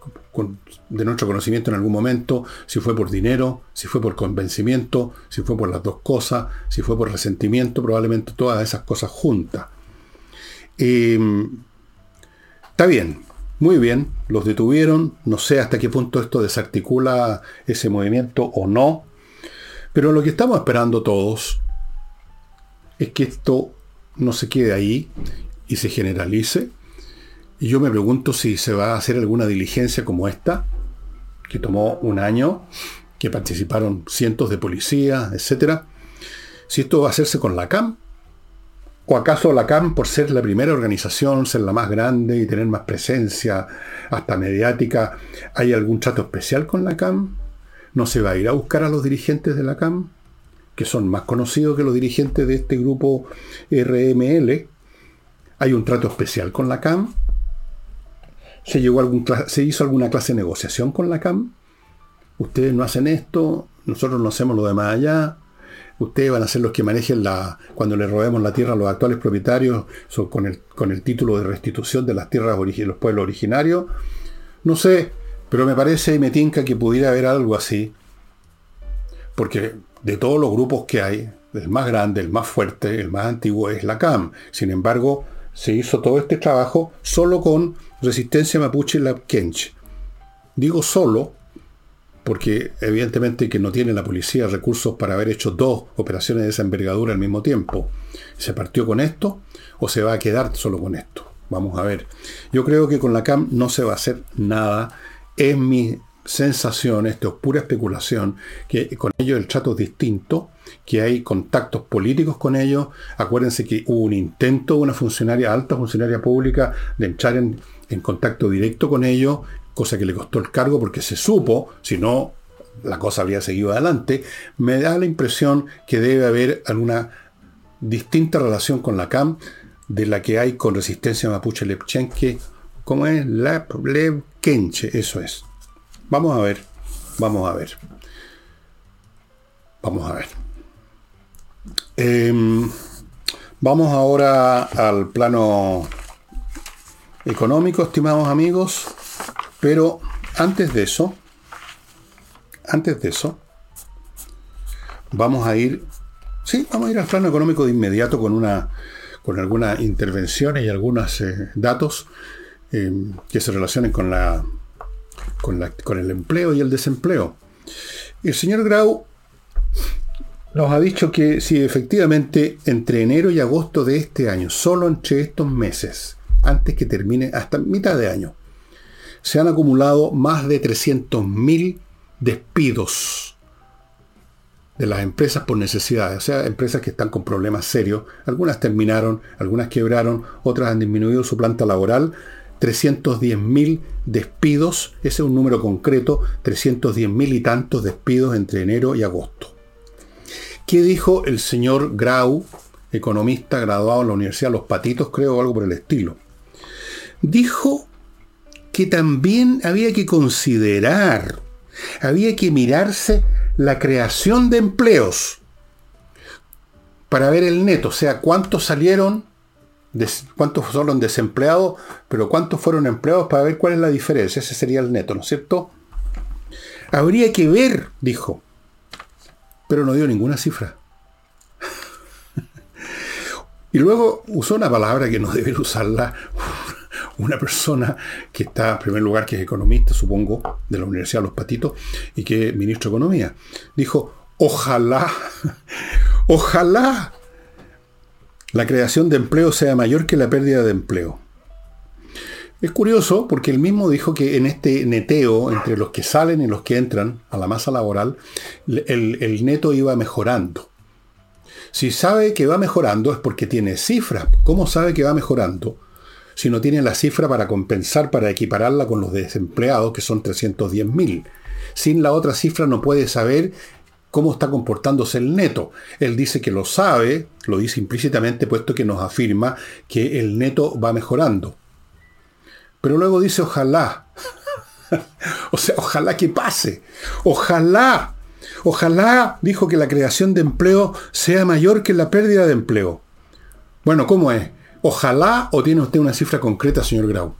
de nuestro conocimiento en algún momento, si fue por dinero, si fue por convencimiento, si fue por las dos cosas, si fue por resentimiento, probablemente todas esas cosas juntas. Está bien, muy bien, los detuvieron, no sé hasta qué punto esto desarticula ese movimiento o no, pero lo que estamos esperando todos es que esto no se quede ahí y se generalice. Y yo me pregunto si se va a hacer alguna diligencia como esta, que tomó un año, que participaron cientos de policías, etc. Si esto va a hacerse con la CAM, o acaso la CAM, por ser la primera organización, ser la más grande y tener más presencia, hasta mediática, ¿hay algún trato especial con la CAM? ¿No se va a ir a buscar a los dirigentes de la CAM, que son más conocidos que los dirigentes de este grupo RML? ¿Hay un trato especial con la CAM? ¿Se hizo alguna clase de negociación con la CAM? Ustedes no hacen esto, nosotros no hacemos lo demás allá, ustedes van a ser los que manejen cuando le robemos la tierra a los actuales propietarios con el título de restitución de las tierras de los pueblos originarios. No sé, pero me parece y me tinca que pudiera haber algo así, porque de todos los grupos que hay, el más grande, el más fuerte, el más antiguo es la CAM. Sin embargo, se hizo todo este trabajo solo con Resistencia Mapuche Lafkenche. Digo solo porque evidentemente que no tiene la policía recursos para haber hecho dos operaciones de esa envergadura al mismo tiempo. ¿Se partió con esto o se va a quedar solo con esto? Vamos a ver. Yo creo que con la CAM no se va a hacer nada. Es mi sensación, esto es pura especulación, que con ellos el trato es distinto, que hay contactos políticos con ellos. Acuérdense que hubo un intento de una funcionaria, alta funcionaria pública, de entrar en contacto directo con ellos, cosa que le costó el cargo porque se supo, si no, la cosa habría seguido adelante. Me da la impresión que debe haber alguna distinta relación con la CAM de la que hay con Resistencia Mapuche Lafkenche. ¿Cómo es? Lafkenche, eso es. Vamos a ver. Vamos ahora al plano económico, estimados amigos, pero antes de eso, vamos a ir al plano económico de inmediato con algunas intervenciones y algunos datos que se relacionen con el empleo y el desempleo. El señor Grau nos ha dicho que si efectivamente entre enero y agosto de este año, solo entre estos meses, antes que termine hasta mitad de año, se han acumulado más de 300.000 despidos de las empresas por necesidades, o sea, empresas que están con problemas serios. Algunas terminaron, algunas quebraron, otras han disminuido su planta laboral. 310.000 despidos, ese es un número concreto, 310.000 y tantos despidos entre enero y agosto. ¿Qué dijo el señor Grau, economista graduado en la Universidad Los Patitos, creo, o algo por el estilo? Dijo que también había que considerar, había que mirarse la creación de empleos para ver el neto, o sea, cuántos salieron, cuántos fueron desempleados, pero cuántos fueron empleados, para ver cuál es la diferencia. Ese sería el neto, ¿no es cierto? Habría que ver, dijo. Pero no dio ninguna cifra. Y luego usó una palabra que no debería usarla una persona que está, en primer lugar, que es economista, supongo, de la Universidad de Los Patitos, y que es ministro de Economía. Dijo, ojalá la creación de empleo sea mayor que la pérdida de empleo. Es curioso porque él mismo dijo que en este neteo entre los que salen y los que entran a la masa laboral, el neto iba mejorando. Si sabe que va mejorando es porque tiene cifras. ¿Cómo sabe que va mejorando si no tiene la cifra para compensar, para equipararla con los desempleados, que son 310.000? Sin la otra cifra no puede saber cómo está comportándose el neto. Él dice que lo sabe, lo dice implícitamente, puesto que nos afirma que el neto va mejorando. Pero luego dice ojalá. O sea, ojalá que pase. Ojalá. Ojalá, dijo, que la creación de empleo sea mayor que la pérdida de empleo. Bueno, ¿cómo es? Ojalá, o tiene usted una cifra concreta, señor Grau.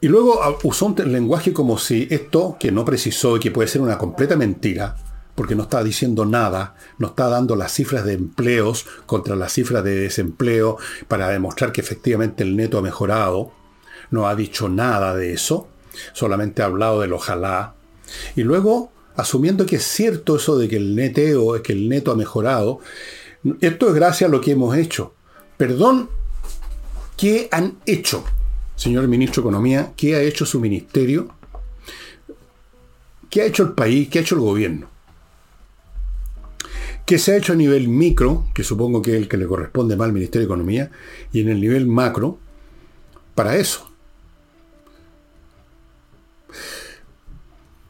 Y luego usó un lenguaje como si esto, que no precisó y que puede ser una completa mentira, porque no está diciendo nada, no está dando las cifras de empleos contra las cifras de desempleo para demostrar que efectivamente el neto ha mejorado. No ha dicho nada de eso, solamente ha hablado del ojalá. Y luego, asumiendo que es cierto eso de que el neteo, es que el neto ha mejorado, esto es gracias a lo que hemos hecho. Perdón, ¿qué han hecho? Señor ministro de Economía, ¿qué ha hecho su ministerio? ¿Qué ha hecho el país? ¿Qué ha hecho el gobierno? Que se ha hecho a nivel micro, que supongo que es el que le corresponde más al Ministerio de Economía, y en el nivel macro, para eso.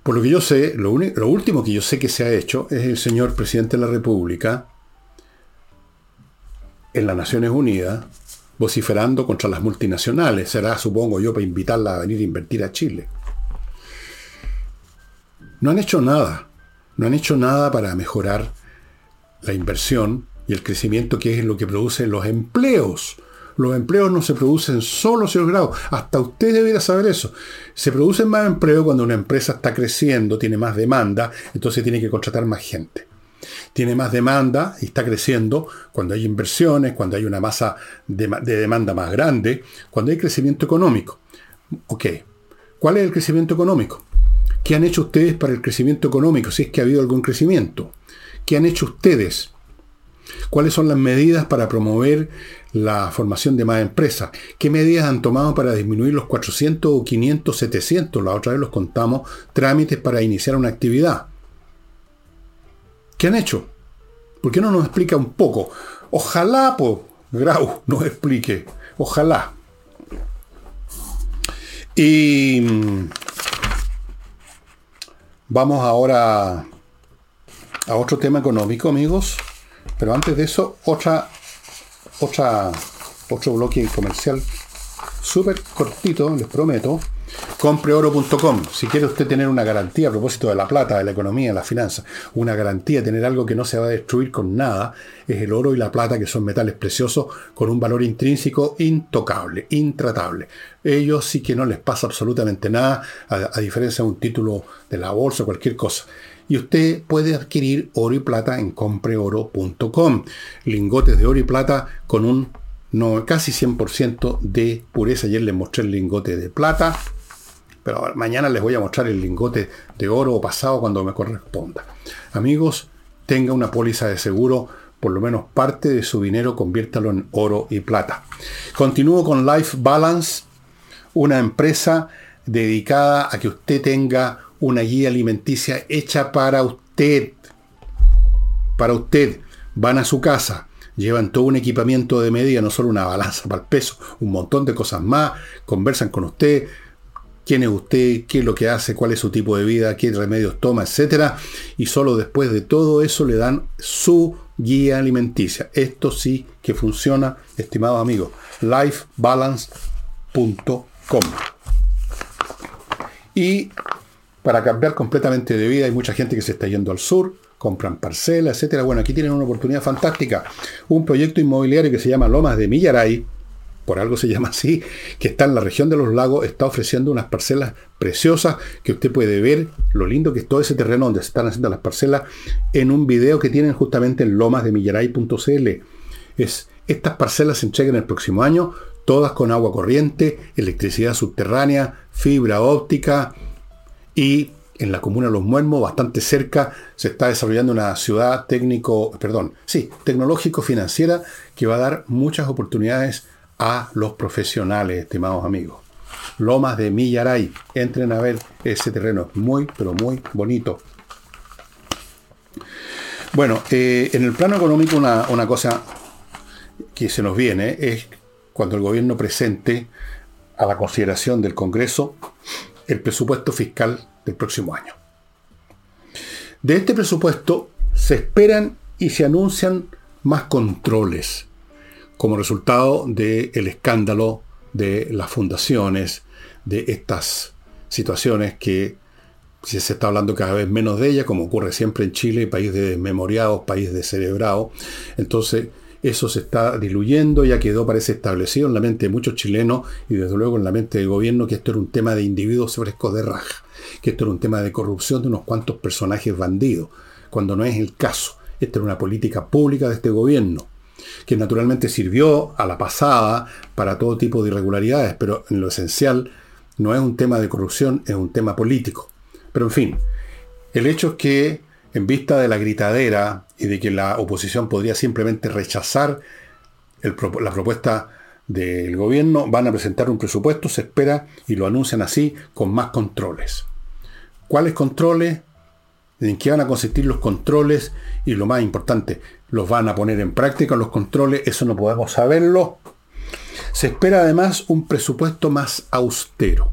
Por lo que yo sé, lo último que yo sé que se ha hecho es el señor presidente de la República en las Naciones Unidas, vociferando contra las multinacionales. Será, supongo yo, para invitarla a venir a invertir a Chile. No han hecho nada. No han hecho nada para mejorar la inversión y el crecimiento, que es lo que producen los empleos. Los empleos no se producen solo, señor Grau. Hasta usted debería saber eso. Se producen más empleos cuando una empresa está creciendo, tiene más demanda, entonces tiene que contratar más gente. Tiene más demanda y está creciendo cuando hay inversiones, cuando hay una masa de demanda más grande, cuando hay crecimiento económico. Ok, ¿cuál es el crecimiento económico? ¿Qué han hecho ustedes para el crecimiento económico, si es que ha habido algún crecimiento? ¿Qué han hecho ustedes? ¿Cuáles son las medidas para promover la formación de más empresas? ¿Qué medidas han tomado para disminuir los 400 o 500, 700, la otra vez los contamos, trámites para iniciar una actividad? ¿Qué han hecho? ¿Por qué no nos explica un poco? Ojalá, Grau, nos explique. Ojalá. Y vamos ahora a otro tema económico, amigos. Pero antes de eso, otro bloque comercial súper cortito, les prometo. Compreoro.com. Si quiere usted tener una garantía a propósito de la plata, de la economía, de las finanzas, una garantía, tener algo que no se va a destruir con nada, es el oro y la plata, que son metales preciosos con un valor intrínseco intocable, intratable. Ellos sí que no les pasa absolutamente nada, a diferencia de un título de la bolsa o cualquier cosa. Y usted puede adquirir oro y plata en compreoro.com. Lingotes de oro y plata con casi 100% de pureza. Ayer les mostré el lingote de plata, pero mañana les voy a mostrar el lingote de oro, o pasado cuando me corresponda. Amigos, tenga una póliza de seguro, por lo menos parte de su dinero conviértalo en oro y plata. Continúo con Life Balance, una empresa dedicada a que usted tenga una guía alimenticia hecha para usted. Para usted. Van a su casa, llevan todo un equipamiento de medida, no solo una balanza para el peso, un montón de cosas más, conversan con usted, quién es usted, qué es lo que hace, cuál es su tipo de vida, qué remedios toma, etc. Y solo después de todo eso le dan su guía alimenticia. Esto sí que funciona, estimados amigos. Lifebalance.com. Y para cambiar completamente de vida, hay mucha gente que se está yendo al sur, compran parcelas, etcétera. Bueno, aquí tienen una oportunidad fantástica. Un proyecto inmobiliario que se llama Lomas de Millaray, por algo se llama así, que está en la región de los lagos, está ofreciendo unas parcelas preciosas que usted puede ver lo lindo que es todo ese terreno donde se están haciendo las parcelas en un video que tienen justamente en lomasdemillaray.cl. Estas parcelas se entregan el próximo año, todas con agua corriente, electricidad subterránea, fibra óptica, y en la comuna de Los Muermos, bastante cerca, se está desarrollando una ciudad tecnológico-financiera que va a dar muchas oportunidades a los profesionales, estimados amigos. Lomas de Millaray, entren a ver ese terreno, muy, pero muy bonito. Bueno, en el plano económico una cosa que se nos viene es cuando el gobierno presente a la consideración del Congreso el presupuesto fiscal del próximo año. De este presupuesto se esperan y se anuncian más controles como resultado del escándalo de las fundaciones, de estas situaciones que se está hablando cada vez menos de ellas, como ocurre siempre en Chile, país de desmemoriados, país de cerebrados. Entonces eso se está diluyendo, ya quedó, parece, establecido en la mente de muchos chilenos y desde luego en la mente del gobierno que esto era un tema de individuos frescos de raja, que esto era un tema de corrupción de unos cuantos personajes bandidos, cuando no es el caso. Esta era una política pública de este gobierno, que naturalmente sirvió a la pasada para todo tipo de irregularidades, pero en lo esencial no es un tema de corrupción, es un tema político. Pero en fin, el hecho es que en vista de la gritadera y de que la oposición podría simplemente rechazar la propuesta del gobierno, van a presentar un presupuesto, se espera, y lo anuncian así, con más controles. ¿Cuáles controles? ¿En qué van a consistir los controles? Y lo más importante, ¿los van a poner en práctica los controles? Eso no podemos saberlo. Se espera además un presupuesto más austero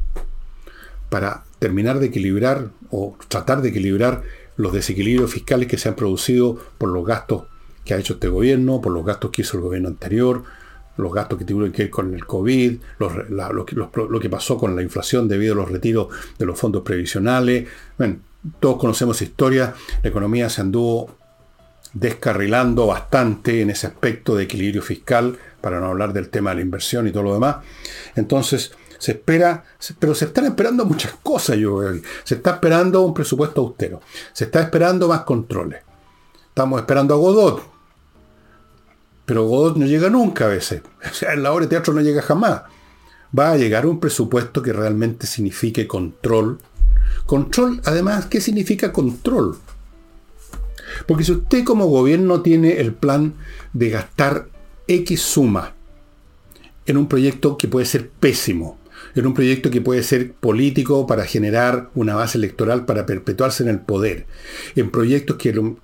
para terminar de equilibrar o tratar de equilibrar los desequilibrios fiscales que se han producido por los gastos que ha hecho este gobierno, por los gastos que hizo el gobierno anterior, los gastos que tuvieron que ver con el COVID, lo que pasó con la inflación debido a los retiros de los fondos previsionales. Bueno, todos conocemos esa historia. La economía se anduvo descarrilando bastante en ese aspecto de equilibrio fiscal, para no hablar del tema de la inversión y todo lo demás. Entonces, se espera, pero se están esperando muchas cosas. Se está esperando un presupuesto austero. Se está esperando más controles. Estamos esperando a Godot. Pero Godot no llega nunca a veces. O sea, en la obra de teatro no llega jamás. Va a llegar un presupuesto que realmente signifique control. Control, además, ¿qué significa control? Porque si usted como gobierno tiene el plan de gastar X suma en un proyecto que puede ser pésimo, en un proyecto que puede ser político para generar una base electoral para perpetuarse en el poder, en proyectos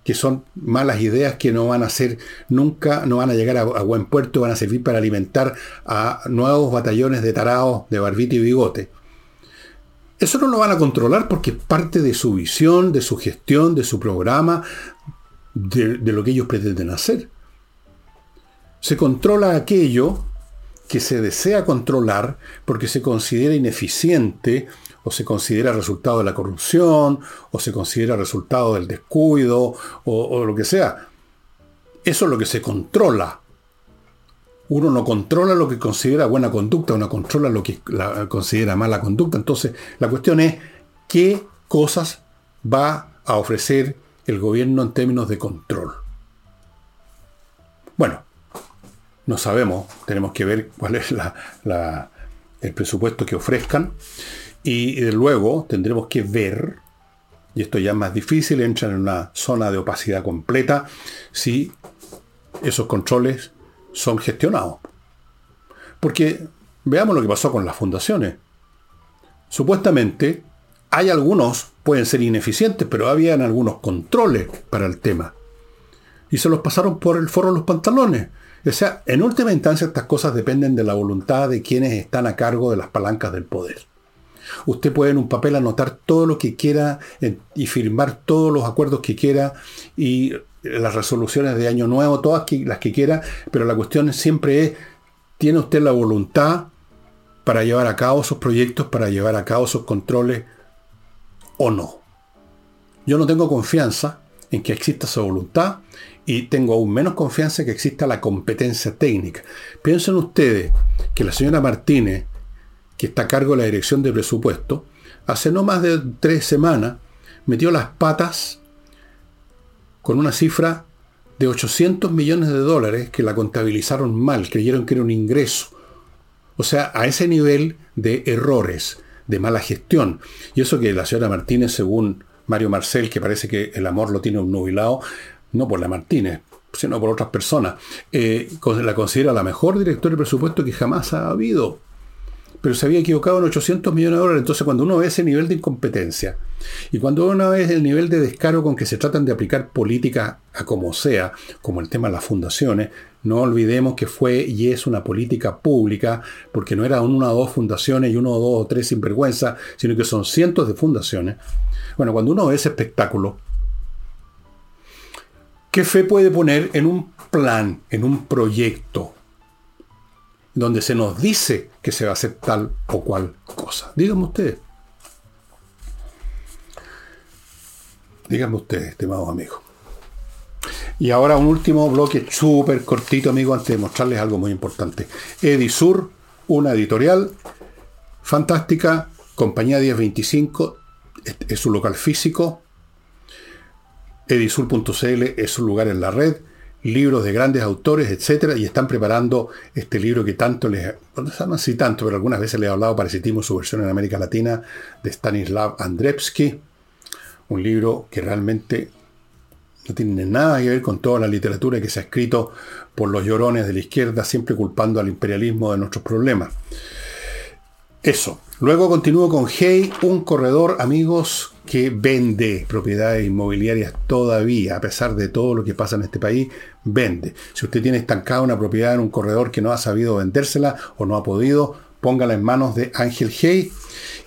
que son malas ideas que no van a ser nunca, no van a llegar a buen puerto, van a servir para alimentar a nuevos batallones de tarados de barbita y bigote. Eso no lo van a controlar porque es parte de su visión, de su gestión, de su programa, de lo que ellos pretenden hacer. Se controla aquello que se desea controlar porque se considera ineficiente, o se considera resultado de la corrupción, o se considera resultado del descuido, o lo que sea. Eso es lo que se controla. Uno no controla lo que considera buena conducta, uno controla lo que considera mala conducta. Entonces, la cuestión es qué cosas va a ofrecer el gobierno en términos de control. Bueno, no sabemos, tenemos que ver cuál es el presupuesto que ofrezcan, y luego tendremos que ver, y esto ya es más difícil, entran en una zona de opacidad completa, si esos controles son gestionados. Porque veamos lo que pasó con las fundaciones. Supuestamente hay algunos, pueden ser ineficientes, pero habían algunos controles para el tema. Y se los pasaron por el forro de los pantalones. O sea, en última instancia estas cosas dependen de la voluntad de quienes están a cargo de las palancas del poder. Usted puede en un papel anotar todo lo que quiera y firmar todos los acuerdos que quiera y las resoluciones de Año Nuevo, todas las que quiera, pero la cuestión siempre es, ¿tiene usted la voluntad para llevar a cabo sus proyectos, para llevar a cabo sus controles o no? Yo no tengo confianza en que exista su voluntad, y tengo aún menos confianza en que exista la competencia técnica. Piensen ustedes que la señora Martínez, que está a cargo de la dirección de presupuesto, hace no más de 3 semanas metió las patas con una cifra de $800 millones que la contabilizaron mal, creyeron que era un ingreso. O sea, a ese nivel de errores, de mala gestión. Y eso que la señora Martínez, según Mario Marcel, que parece que el amor lo tiene obnubilado, no por la Martínez, sino por otras personas, la considera la mejor directora de presupuesto que jamás ha habido. Pero se había equivocado en $800 millones. Entonces, cuando uno ve ese nivel de incompetencia y cuando uno ve el nivel de descaro con que se tratan de aplicar políticas a como sea, como el tema de las fundaciones, no olvidemos que fue y es una política pública, porque no era una o dos fundaciones y uno o dos o tres sinvergüenza, sino que son cientos de fundaciones. Bueno, cuando uno ve ese espectáculo, ¿qué fe puede poner en un plan, en un proyecto donde se nos dice que se va a hacer tal o cual cosa? Díganme ustedes, estimados amigos. Y ahora un último bloque súper cortito, amigos, antes de mostrarles algo muy importante. Edisur, una editorial fantástica, compañía 1025, es su local físico. Edisur.cl es su lugar en la red. Libros de grandes autores, etcétera, y están preparando este libro que tanto les... no sé tanto, pero algunas veces les he hablado, Parasitismo, su versión en América Latina, de Stanislav Andrevsky. Un libro que realmente no tiene nada que ver con toda la literatura que se ha escrito por los llorones de la izquierda, siempre culpando al imperialismo de nuestros problemas. Eso. Luego continúo con Hey, un corredor, amigos, que vende propiedades inmobiliarias todavía, a pesar de todo lo que pasa en este país, vende. Si usted tiene estancada una propiedad en un corredor que no ha sabido vendérsela o no ha podido, póngala en manos de Ángel Hey.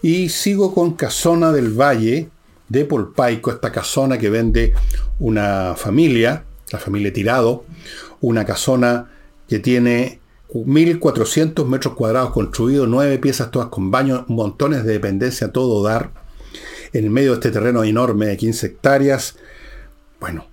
Y sigo con Casona del Valle de Polpaico, esta casona que vende una familia, la familia Tirado, una casona que tiene 1.400 metros cuadrados construidos, 9 piezas todas con baños, montones de dependencia a todo dar, en el medio de este terreno enorme de 15 hectáreas. Bueno,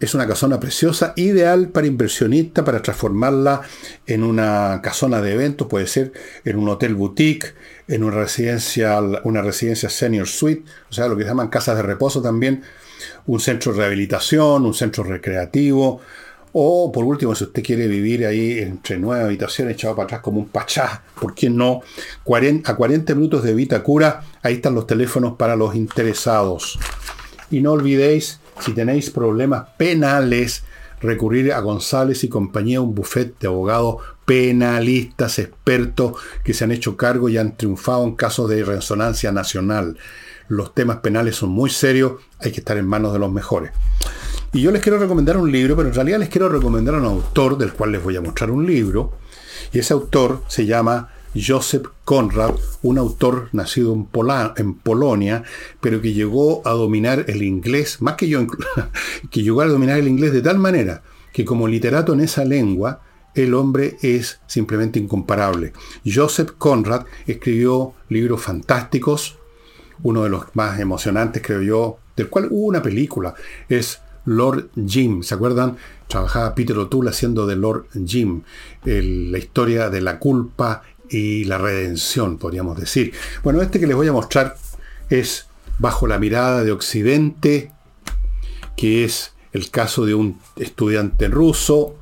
es una casona preciosa, ideal para inversionista, para transformarla en una casona de eventos, puede ser en un hotel boutique, en una residencia senior suite, o sea, lo que llaman casas de reposo también, un centro de rehabilitación, un centro recreativo. O, por último, si usted quiere vivir ahí entre 9 habitaciones, echado para atrás como un pachá, ¿por qué no? A 40 minutos de Vitacura, ahí están los teléfonos para los interesados. Y no olvidéis, si tenéis problemas penales, recurrir a González y compañía, un bufete de abogados penalistas, expertos, que se han hecho cargo y han triunfado en casos de resonancia nacional. Los temas penales son muy serios, hay que estar en manos de los mejores. Y yo les quiero recomendar un libro, pero en realidad les quiero recomendar a un autor del cual les voy a mostrar un libro. Y ese autor se llama Joseph Conrad, un autor nacido en Polonia, pero que llegó a dominar el inglés, más que yo, que llegó a dominar el inglés de tal manera que como literato en esa lengua, el hombre es simplemente incomparable. Joseph Conrad escribió libros fantásticos, uno de los más emocionantes, creo yo, del cual hubo una película, es Lord Jim, ¿se acuerdan? Trabajaba Peter O'Toole haciendo de Lord Jim, la historia de la culpa y la redención, podríamos decir. Bueno, este que les voy a mostrar es Bajo la mirada de Occidente, que es el caso de un estudiante ruso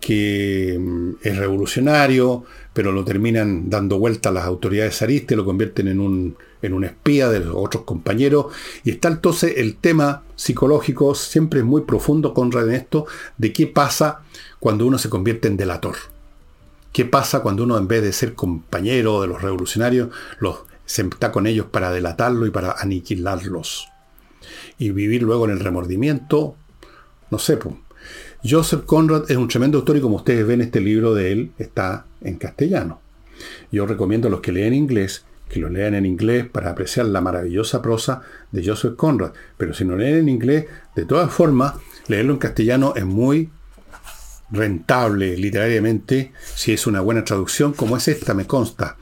que es revolucionario, pero lo terminan dando vuelta a las autoridades zaristas, lo convierten en un espía de los otros compañeros. Y está entonces el tema psicológico, siempre es muy profundo, Conrad, en esto, de qué pasa cuando uno se convierte en delator. ¿Qué pasa cuando uno, en vez de ser compañero de los revolucionarios, se está con ellos para delatarlo y para aniquilarlos? Y vivir luego en el remordimiento, no sé, pues. Joseph Conrad es un tremendo autor y, como ustedes ven, este libro de él está en castellano. Yo recomiendo a los que leen inglés que lo lean en inglés para apreciar la maravillosa prosa de Joseph Conrad. Pero si no leen en inglés, de todas formas, leerlo en castellano es muy rentable literariamente si es una buena traducción, como es esta, me consta.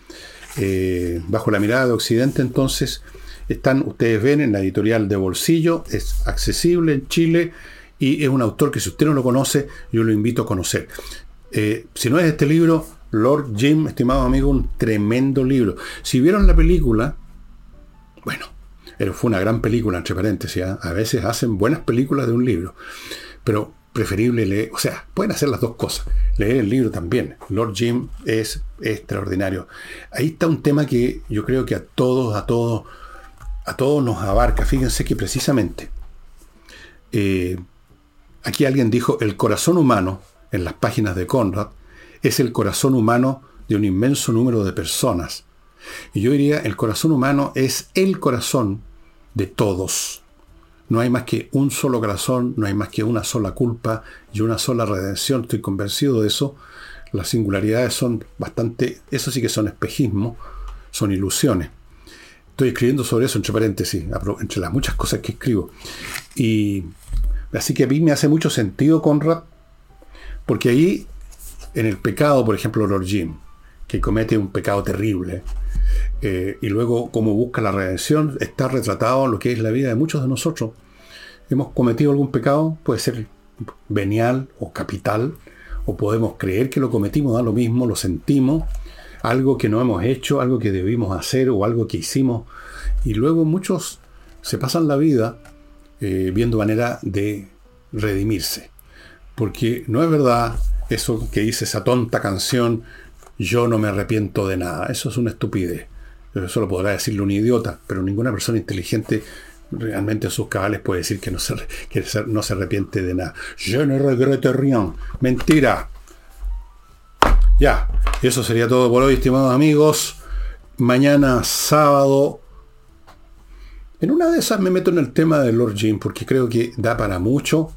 Bajo la mirada de Occidente, entonces, están, ustedes ven, en la editorial de bolsillo, es accesible en Chile y es un autor que, si usted no lo conoce, yo lo invito a conocer. Si no es este libro, Lord Jim, estimado amigo, un tremendo libro. Si vieron la película, bueno, fue una gran película, entre paréntesis, ¿eh? A veces hacen buenas películas de un libro, pero preferible leer, o sea, pueden hacer las dos cosas, leer el libro también. Lord Jim es extraordinario. Ahí está un tema que yo creo que a todos nos abarca. Fíjense que precisamente aquí alguien dijo, el corazón humano, en las páginas de Conrad, es el corazón humano de un inmenso número de personas. Y yo diría, el corazón humano es el corazón de todos. No hay más que un solo corazón, no hay más que una sola culpa y una sola redención. Estoy convencido de eso. Las singularidades son bastante, eso sí que son espejismo, son ilusiones. Estoy escribiendo sobre eso, entre paréntesis, entre las muchas cosas que escribo. Y así que a mí me hace mucho sentido Conrad, porque ahí, en el pecado, por ejemplo, Lord Jim, que comete un pecado terrible, y luego cómo busca la redención, está retratado lo que es la vida de muchos de nosotros. Hemos cometido algún pecado, puede ser venial o capital, o podemos creer que lo cometimos, da lo mismo, lo sentimos, algo que no hemos hecho, algo que debimos hacer o algo que hicimos, y luego muchos se pasan la vida viendo manera de redimirse, porque no es verdad eso que dice esa tonta canción, yo no me arrepiento de nada. Eso es una estupidez. Eso lo podrá decirle un idiota, pero ninguna persona inteligente realmente en sus cabales puede decir que no se arrepiente de nada. Yo no regreto rien. Mentira. Ya, eso sería todo por hoy, estimados amigos. Mañana sábado, en una de esas me meto en el tema de Lord Jim, porque creo que da para mucho.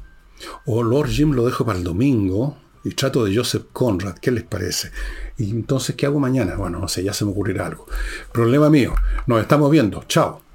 O Lord Jim lo dejo para el domingo y trato de Joseph Conrad, ¿qué les parece? Y entonces, ¿qué hago mañana? Bueno, no sé, ya se me ocurrirá algo. Problema mío. Nos estamos viendo. Chao.